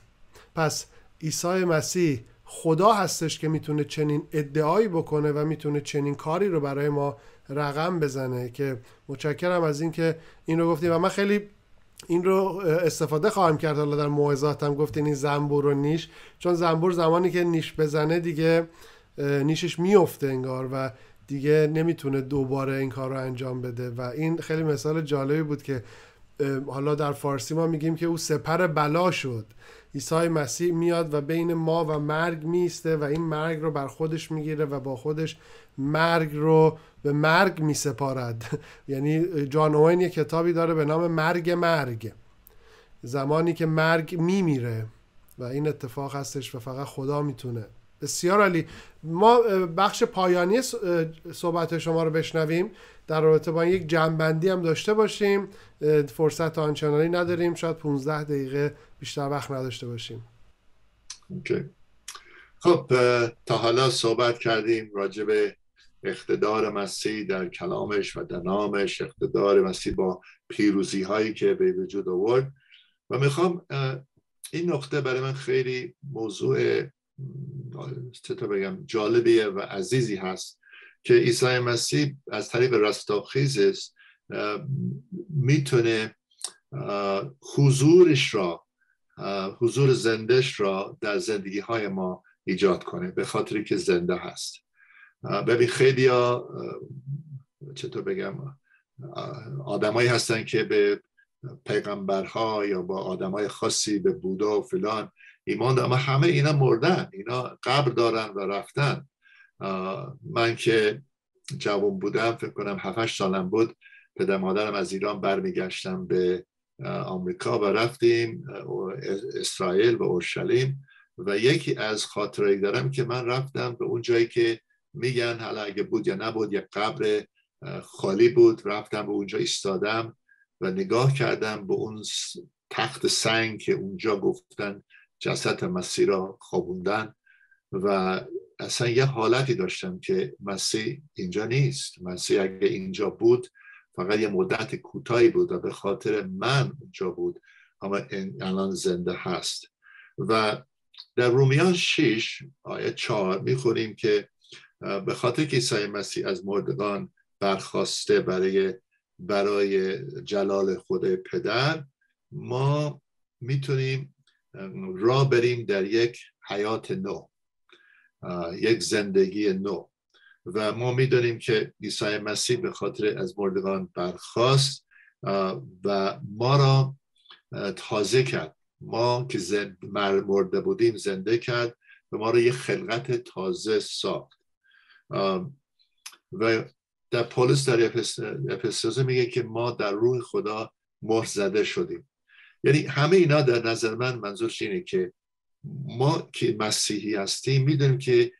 پس عیسی مسیح خدا هستش که میتونه چنین ادعایی بکنه و میتونه چنین کاری رو برای ما رقم بزنه. که متشکرم از این که این رو گفتیم، و من خیلی این رو استفاده خواهم کرد حالا در موعظاتم. گفتین این زنبور و نیش، چون زنبور زمانی که نیش بزنه دیگه نیشش میفته انگار و دیگه نمیتونه دوباره این کار رو انجام بده. و این خیلی مثال جالبی بود که حالا در فارسی ما میگیم که او سپر بلا شد. عیسی مسیح میاد و بین ما و مرگ میسته و این مرگ رو بر خودش میگیره و با خودش مرگ رو به مرگ میسپارد. یعنی جان اوین یک کتابی داره به نام مرگ، زمانی که مرگ میمیره و این اتفاق هستش و فقط خدا میتونه. بسیار عالی. ما بخش پایانی صحبت شما رو بشنویم، در رابطه با یک جنبندی هم داشته باشیم، فرصت آنچنانی نداریم، شاید 15 دقیقه بیشتر وقت نداشته باشیم. Okay. خب تا حالا صحبت کردیم راجع به اقتدار مسیح در کلامش و در نامش، اقتدار مسیح با پیروزی هایی که به وجود آورد، و میخوام این نقطه برای من خیلی موضوع جالبیه و عزیزی هست که عیسی مسیح از طریق رستاخیزش میتونه حضورش را، حضور زندش را در زندگی های ما ایجاد کنه به خاطری که زنده هست. ببین خیلی ها آدمایی هستن که به پیغمبرها یا با آدمای خاصی به بودا و فلان ایمان دارن، اما همه اینا مردن، اینا قبر دارن و رفتن. من که جوان بودم، فکر کنم 7-8 سالم بود، پدر مادرم از ایران برمیگشتم به آمریکا و رفتیم اسرائیل و اورشلیم، و یکی از خاطره‌ای دارم که من رفتم به اون جایی که میگن حالا اگه بود یا نبود یک قبر خالی بود، رفتم به اونجا ایستادم و نگاه کردم به اون تخت سنگ که اونجا گفتن جسد مسیح را خوابوندن، و اصلا یه حالتی داشتم که مسیح اینجا نیست. مسیح اگه اینجا بود فقط یه مدت کوتاهی بود و به خاطر من اونجا بود، اما الان زنده هست. و در رومیان 6:4 میخونیم که به خاطر که عیسی مسیح از مردگان برخاسته برای جلال خود پدر، ما میتونیم راه بریم در یک حیات نو، یک زندگی نو. و ما میدونیم که عیسی مسیح به خاطر از مردگان برخاست و ما را تازه کرد، ما که مرده بودیم زنده کرد و ما رو یه خلقت تازه ساخت. و در پولس در اپسوس میگه که ما در روح خدا مهر زده شدیم. یعنی همه اینا در نظر من منظورش اینه که ما که مسیحی هستیم میدونیم که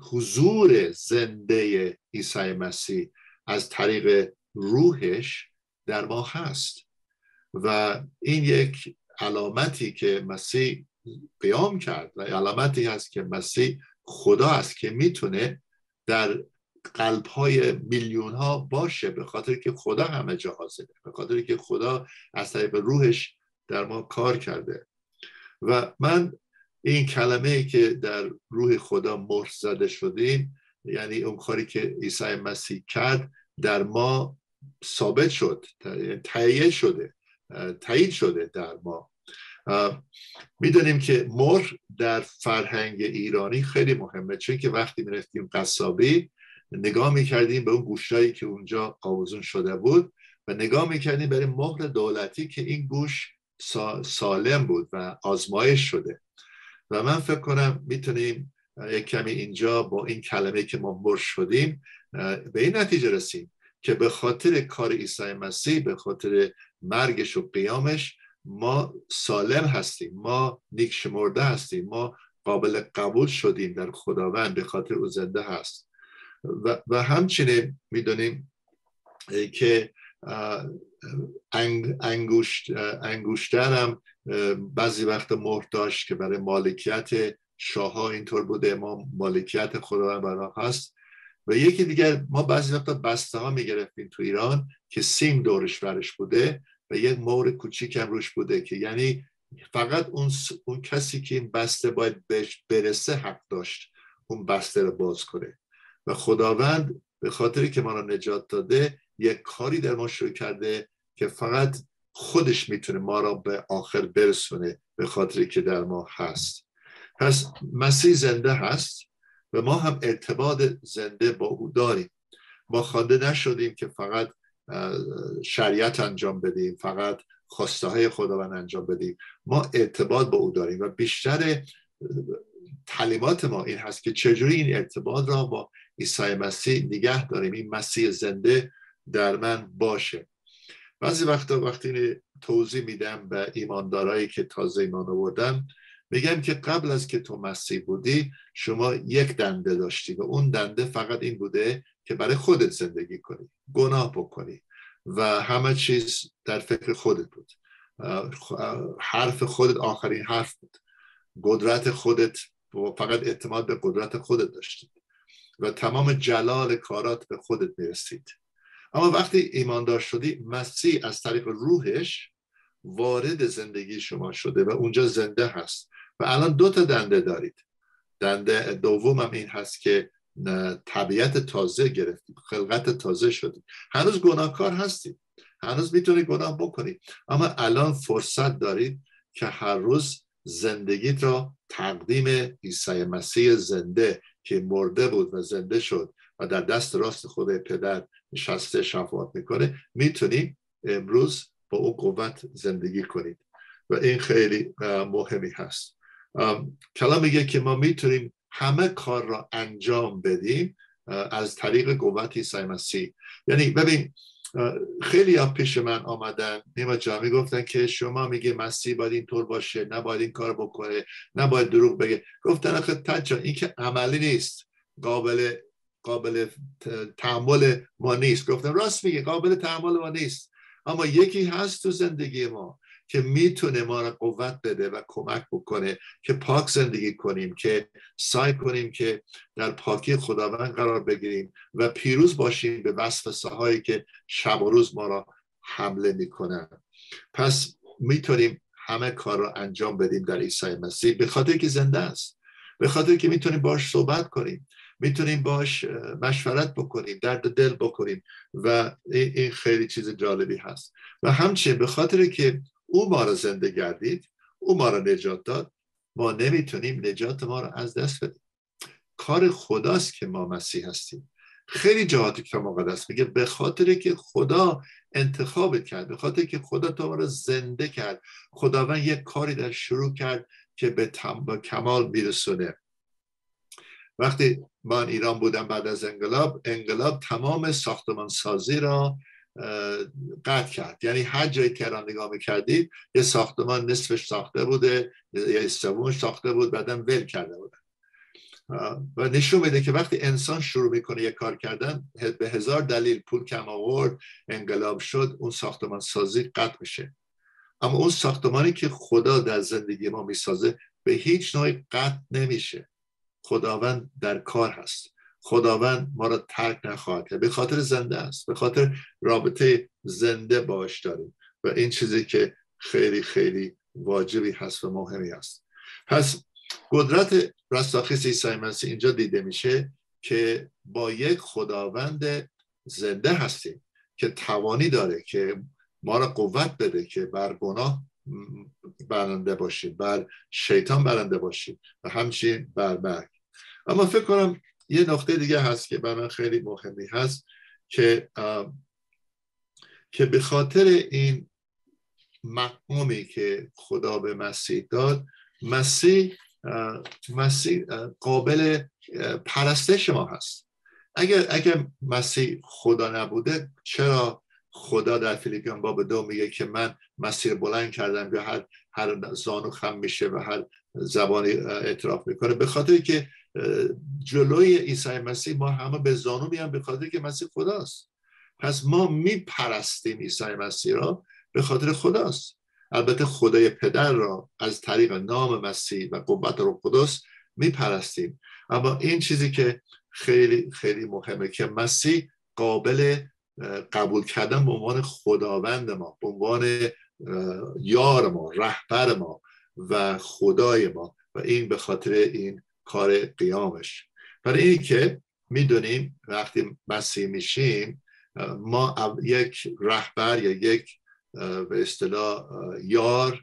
حضور زنده عیسی مسیح از طریق روحش در ما هست و این یک علامتی که مسیح قیام کرد و علامتی هست که مسیح خدا است که میتونه در قلب‌های میلیون‌ها باشه، به خاطر که خدا همه جا حاضره، به خاطر که خدا از طریق روحش در ما کار کرده. و من این کلمه‌ای که در روح خدا مهر زده شدیم، یعنی اون کاری که عیسی مسیح کرد در ما ثابت شد، تایید شده در ما. میدونیم که مهر در فرهنگ ایرانی خیلی مهمه، چون که وقتی میرفتیم قصابی نگاه میکردیم به اون گوشتایی که اونجا آویزون شده بود و نگاه میکردیم برای مهر دولتی که این گوش سالم بود و آزمایش شده. و من فکر کنم میتونیم یک کمی اینجا با این کلمه که ما مهر شدیم به این نتیجه رسیم که به خاطر کار عیسی مسیح، به خاطر مرگش و قیامش، ما سالم هستیم، ما نیک شمرده هستیم، ما قابل قبول شدیم در خداوند به خاطر او زنده هست. و همچنین میدونیم که انگشتر هم بعضی وقت مهر داشت که برای مالکیت شاه‌ها اینطور بوده، ما مالکیت خداوند برای هست. و یکی دیگر ما بعضی وقتا بسته ها می گرفتیم تو ایران که سیم دورش برش بوده و یک مهر کوچیک هم روش بوده که یعنی فقط اون کسی که این بسته باید بهش برسه حق داشت اون بسته رو باز کنه. و خداوند به خاطری که ما رو نجات داده یک کاری در ما شروع کرده که فقط خودش میتونه ما را به آخر برسونه به خاطری که در ما هست. پس مسیح زنده هست و ما هم ارتباط زنده با او داریم. ما خوانده نشدیم که فقط شریعت انجام بدیم، فقط خواسته های خداوند انجام بدیم، ما ارتباط با او داریم و بیشتر تعلیمات ما این هست که چجوری این ارتباط را با عیسی مسیح نگه داریم، این مسیح زنده در من باشه. بعضی وقتا وقتی توضیح میدم به ایماندارایی که تازه ایمان آوردن میگم که قبل از که تو مسیح بودی شما یک دنده داشتی و اون دنده فقط این بوده که برای خودت زندگی کنی، گناه بکنی و همه چیز در فکر خودت بود، حرف خودت آخرین حرف بود، قدرت خودت، فقط اعتماد به قدرت خودت داشتی و تمام جلال کارات به خودت میرسید. اما وقتی ایماندار شدی مسیح از طریق روحش وارد زندگی شما شده و اونجا زنده هست و الان دو تا دنده دارید. دنده دوم هم این هست که طبیعت تازه گرفتید، خلقت تازه شدید. هنوز گناهکار هستید، هنوز میتونید گناه بکنید، اما الان فرصت دارید که هر روز زندگیت را تقدیم عیسی مسیح زنده که مرده بود و زنده شد و در دست راست خود پدر نشسته شفاعت میکنه، میتونید امروز با او قوت زندگی کنید و این خیلی مهمی هست. کلام میگه که ما میتونیم همه کار را انجام بدیم از طریق قوت عیسی مسیح. یعنی ببین خیلی ها پیش من آمدن نیما جا میگفتن که شما میگه مسیح باید اینطور باشه، نباید این کار بکنه، نباید دروغ بگه. گفتن آخه تد جان این که عملی نیست، قابل تحمل ما نیست. گفتم راست میگه، قابل تحمل ما نیست، اما یکی هست تو زندگی ما که میتونه ما را قوت بده و کمک بکنه که پاک زندگی کنیم، که سعی کنیم که در پاکی خداوند قرار بگیریم و پیروز باشیم به وسوسه هایی که شب و روز ما را حمله میکنن. پس میتونیم همه کار را انجام بدیم در عیسی مسیح به خاطر که زنده است، به خاطر که میتونیم باش صحبت کنیم، میتونیم باش مشورت بکنیم، درد دل بکنیم و این خیلی چیز جالبی هست. و همچنین به خاطر که او ما را زنده گردید، او ما را نجات داد، ما نمیتونیم نجات ما را از دست بدیم. کار خداست که ما مسیح هستیم. خیلی جاها تو کتاب مقدس میگه به خاطر که خدا انتخابت کرد، به خاطر که خدا تو رو زنده کرد، خداوند یک کاری در شروع کرد که به کمال میرسونه. وقتی من ایران بودم بعد از انقلاب تمام ساختمان سازی را قطع کرد. یعنی هر جایی که ایران نگاه میکردید یه ساختمان نصفش ساخته بوده یا سومش ساخته بود، بعدم ول کرده بودن. و نشون میده که وقتی انسان شروع میکنه یک کار کردن، به هزار دلیل پول کم آورد، انقلاب شد، اون ساختمان سازی قطع میشه. اما اون ساختمانی که خدا در زندگی ما میسازه به هیچ نوعی قطع نمیشه. خداوند در کار هست، خداوند ما را ترک نخواهد، به خاطر زنده است، به خاطر رابطه زنده باش داریم و این چیزی که خیلی خیلی واجبی هست و مهمی است. پس قدرت رستاخیز عیسی مسیح اینجا دیده میشه که با یک خداوند زنده هستیم که توانی داره که ما را قوت بده که بر گناه برنده باشیم، بر شیطان برنده باشیم و همچنین بر مرگ. اما فکر کنم یه نقطه دیگه هست که برای من خیلی مهمی هست که به خاطر این مقامی که خدا به مسیح داد، مسیح قابل پرستش ما هست. اگر مسیح خدا نبوده، چرا خدا در فیلیپیان باب 2 میگه که من مسیح بلند کردم که هر زانو خم میشه و هر زبانی اعتراف میکنه؟ به خاطر که جلوی عیسی مسیح ما همه به زانو میان، به خاطر که مسیح خداست. پس ما میپرستیم عیسی مسیح را به خاطر خداست. البته خدای پدر را از طریق نام مسیح و قوت روح قدس میپرستیم، اما این چیزی که خیلی خیلی مهمه که مسیح قابل قبول کردن به عنوان خداوند ما، به عنوان یار ما، رهبر ما و خدای ما، و این به خاطر این کار قیامش. برای این که میدونیم وقتی مسیح میشیم ما یک رهبر یا یک به اصطلاح یار،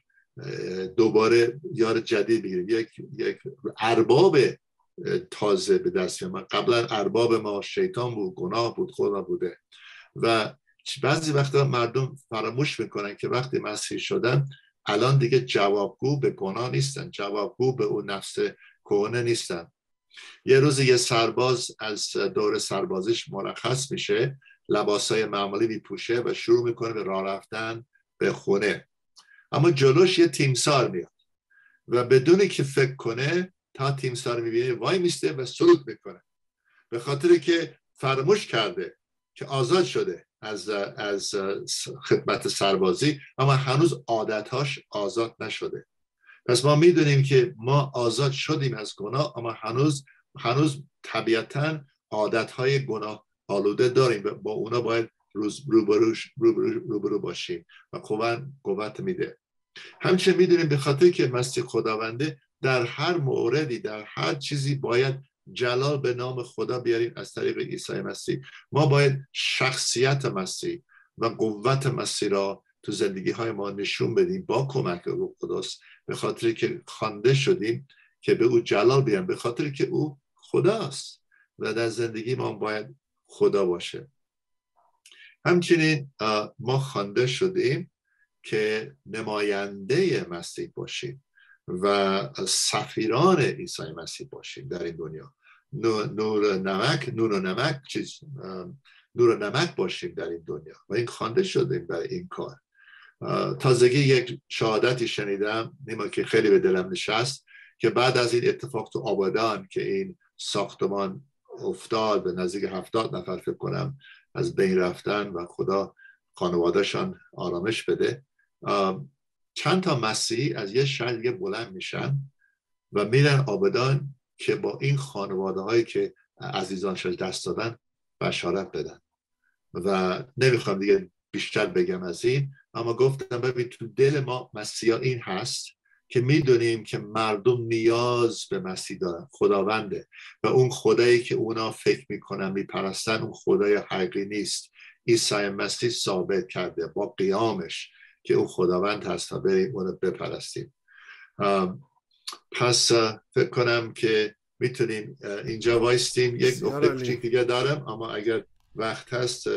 دوباره یار جدید بگیریم، یک ارباب تازه به دست میاد. قبلا ارباب ما شیطان بود، گناه بود، خدا بوده. و بعضی وقتا مردم فراموش میکنن که وقتی مسیح شدن الان دیگه جوابگو به گناه نیستن، جوابگو به اون نفس کهنه نیستن. یه روز یه سرباز از دور سربازیش مرخص میشه، لباسای معمولی میپوشه و شروع میکنه به راه رفتن به خونه. اما جلوش یه تیمسار میاد و بدون که فکر کنه تا تیمسار میبینه وای میسته و سلوت میکنه، به خاطر که فراموش کرده که آزاد شده از خدمت سربازی، اما هنوز عادتاش آزاد نشده. پس ما میدونیم که ما آزاد شدیم از گناه، اما هنوز طبیعتاً عادتهای گناه آلوده داریم و با اونا باید روبرو باشیم و قوت میده. همچنین میدونیم به خاطر که مسیح خداونده، در هر موردی، در هر چیزی باید جلال به نام خدا بیاریم از طریق عیسی مسیح. ما باید شخصیت مسیح و قوت مسیح را تو زندگی های ما نشون بدیم با کمک روح قدس، به خاطر که خوانده شدیم که به او جلال بیاریم، به خاطر که او خداست و در زندگی ما باید خدا باشه. همچنین ما خوانده شدیم که نماینده مسیح باشیم و سفیران عیسی مسیح باشیم در این دنیا، نور و نمک باشیم در این دنیا و این خوانده شدیم برای این کار. تازگی یک شهادتی شنیدم نیما که خیلی به دلم نشست که بعد از این اتفاق تو آبادان که این ساختمان افتاد، به نزدیک 70 نفر فکر کنم از بین رفتن و خدا خانوادهشان آرامش بده، چند تا مسیحی از یه شهر دیگه بلند میشن و میرن آبادان که با این خانواده هایی که عزیزانشان دست دادن بشارت بدن. و نمیخوام دیگه بیشتر بگم از این، اما گفتم ببین تو دل ما مسیحا این هست که میدونیم که مردم نیاز به مسیح دارن، خداونده، و اون خدایی که اونا فکر میکنن میپرستن اون خدای حقیقی نیست. عیسی مسیح ثابت کرده با قیامش که اون خداوند هست و بریم اون رو بپرستیم. پس فکر کنم که میتونیم اینجا وایستیم. یک نکته کوچیک دیگه دارم اما اگر وقت هست.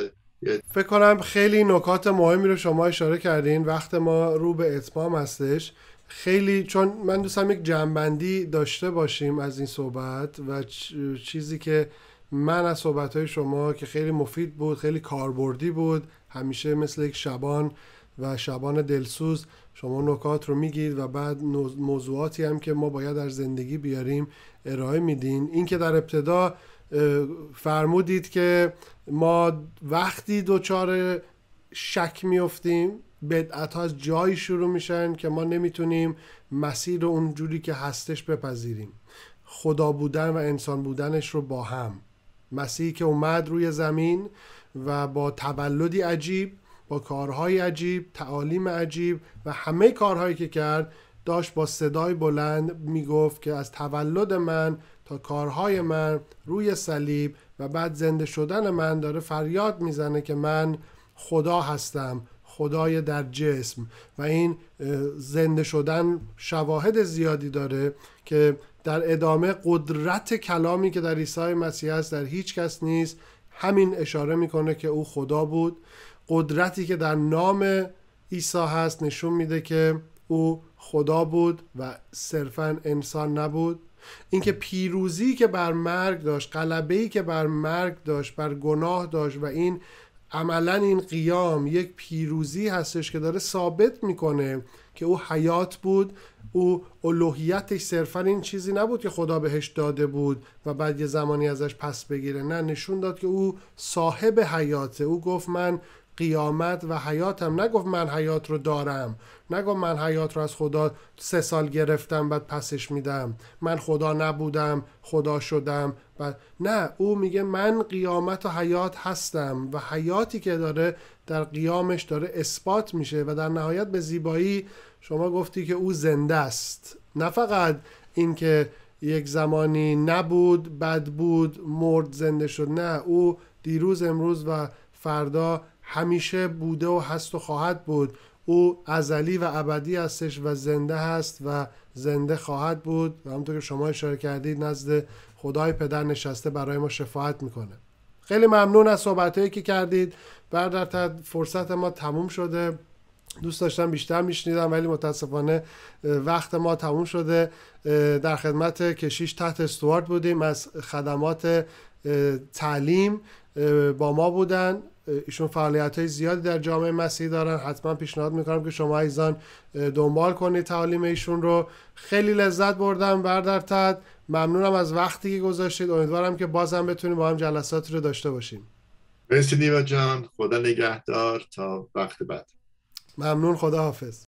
فکر کنم خیلی نکات مهمی رو شما اشاره کردین. وقت ما رو به اتمام هستش. خیلی چون من دوست دارم یک جمع‌بندی داشته باشیم از این صحبت و چیزی که من از صحبت‌های شما که خیلی مفید بود، خیلی کاربردی بود، همیشه مثل یک شبان و شبان دلسوز شما نکات رو میگید و بعد موضوعاتی هم که ما باید در زندگی بیاریم ارائه میدین. این که در ابتدا فرمودید که ما وقتی دوچار شک میفتیم، بدعت‌ها از جایی شروع میشن که ما نمیتونیم مسیر رو اونجوری که هستش بپذیریم. خدا بودن و انسان بودنش رو با هم، مسیحی که اومد روی زمین و با تولدی عجیب، با کارهای عجیب، تعالیم عجیب و همه کارهایی که کرد، داشت با صدای بلند میگفت که از تولد من تا کارهای من روی صلیب و بعد زنده شدن من داره فریاد میزنه که من خدا هستم، خدای در جسم. و این زنده شدن شواهد زیادی داره که در ادامه قدرت کلامی که در عیسی مسیح است در هیچ کس نیست. همین اشاره میکنه که او خدا بود. قدرتی که در نام عیسی هست نشون میده که او خدا بود و صرفاً انسان نبود. اینکه پیروزی که بر مرگ داشت، غلبه‌ای که بر مرگ داشت، بر گناه داشت و این عملاً این قیام یک پیروزی هستش که داره ثابت میکنه که او حیات بود. او الوهیتش صرفاً این چیزی نبود که خدا بهش داده بود و بعد یه زمانی ازش پس بگیره، نه، نشون داد که او صاحب حیاته. او گفت من قیامت و حیاتم، نگفت من حیات رو دارم، نگفت من حیات رو از خدا 3 سال گرفتم بعد پسش میدم، من خدا نبودم خدا شدم، نه، او میگه من قیامت و حیات هستم و حیاتی که داره در قیامش داره اثبات میشه و در نهایت به زیبایی شما گفتی که او زنده است. نه فقط این که یک زمانی نبود، بد بود، مرد، زنده شد، نه، او دیروز، امروز و فردا همیشه بوده و هست و خواهد بود. او ازلی و ابدی هستش و زنده هست و زنده خواهد بود و همونطور که شما اشاره کردید نزد خدای پدر نشسته برای ما شفاعت میکنه. خیلی ممنون از صحبتهایی که کردید. برادر تد، فرصت ما تموم شده. دوست داشتم بیشتر میشنیدم ولی متاسفانه وقت ما تموم شده. در خدمت کشیش تد استوارت بودیم از خدمات تعلیم، با ما بودن. ایشون فعالیت‌های زیادی در جامعه مسیحی دارن. حتما پیشنهاد میکنم که شما ایزان دنبال کنید تعالیم ایشون رو. خیلی لذت بردم برادر تد. ممنونم از وقتی که گذاشتید. امیدوارم که بازم بتونیم با هم جلساتی رو داشته باشیم. مرسی نیما جان. خدا نگهدار تا وقت بعد. ممنون. خدا حافظ.